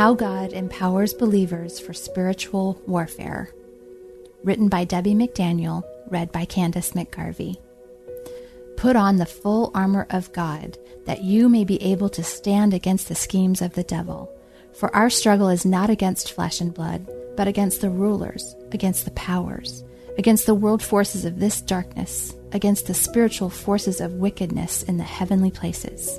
How God Empowers Believers for Spiritual Warfare, written by Debbie McDaniel, read by Candace McGarvey. Put on the full armor of God, that you may be able to stand against the schemes of the devil. For our struggle is not against flesh and blood, but against the rulers, against the powers, against the world forces of this darkness, against the spiritual forces of wickedness in the heavenly places.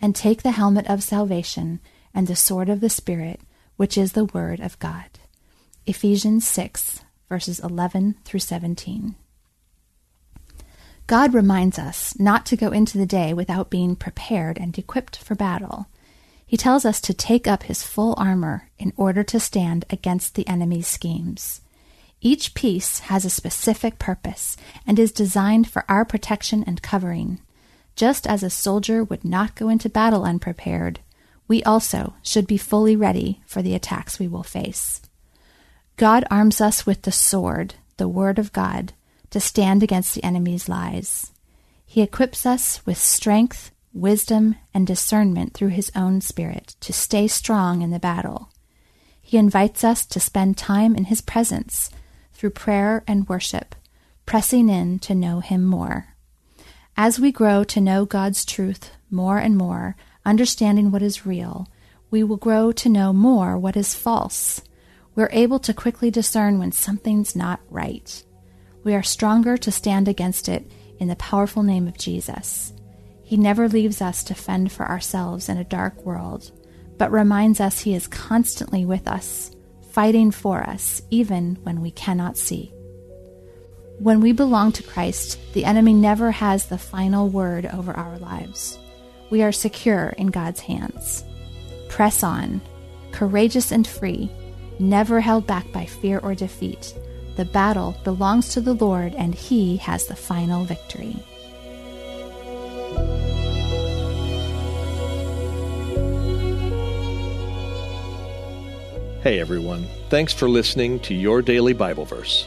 And take the helmet of salvation and the sword of the Spirit, which is the Word of God. Ephesians 6, verses 11 through 17. God reminds us not to go into the day without being prepared and equipped for battle. He tells us to take up his full armor in order to stand against the enemy's schemes. Each piece has a specific purpose and is designed for our protection and covering. Just as a soldier would not go into battle unprepared, we also should be fully ready for the attacks we will face. God arms us with the sword, the Word of God, to stand against the enemy's lies. He equips us with strength, wisdom, and discernment through his own Spirit to stay strong in the battle. He invites us to spend time in his presence through prayer and worship, pressing in to know him more. As we grow to know God's truth more and more, understanding what is real, we will grow to know more what is false. We're able to quickly discern when something's not right. We are stronger to stand against it in the powerful name of Jesus. He never leaves us to fend for ourselves in a dark world, but reminds us he is constantly with us, fighting for us, even when we cannot see. When we belong to Christ, the enemy never has the final word over our lives. We are secure in God's hands. Press on, courageous and free, never held back by fear or defeat. The battle belongs to the Lord, and he has the final victory. Hey everyone, thanks for listening to Your Daily Bible Verse,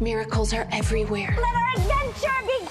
Miracles are everywhere. Let our adventure begin!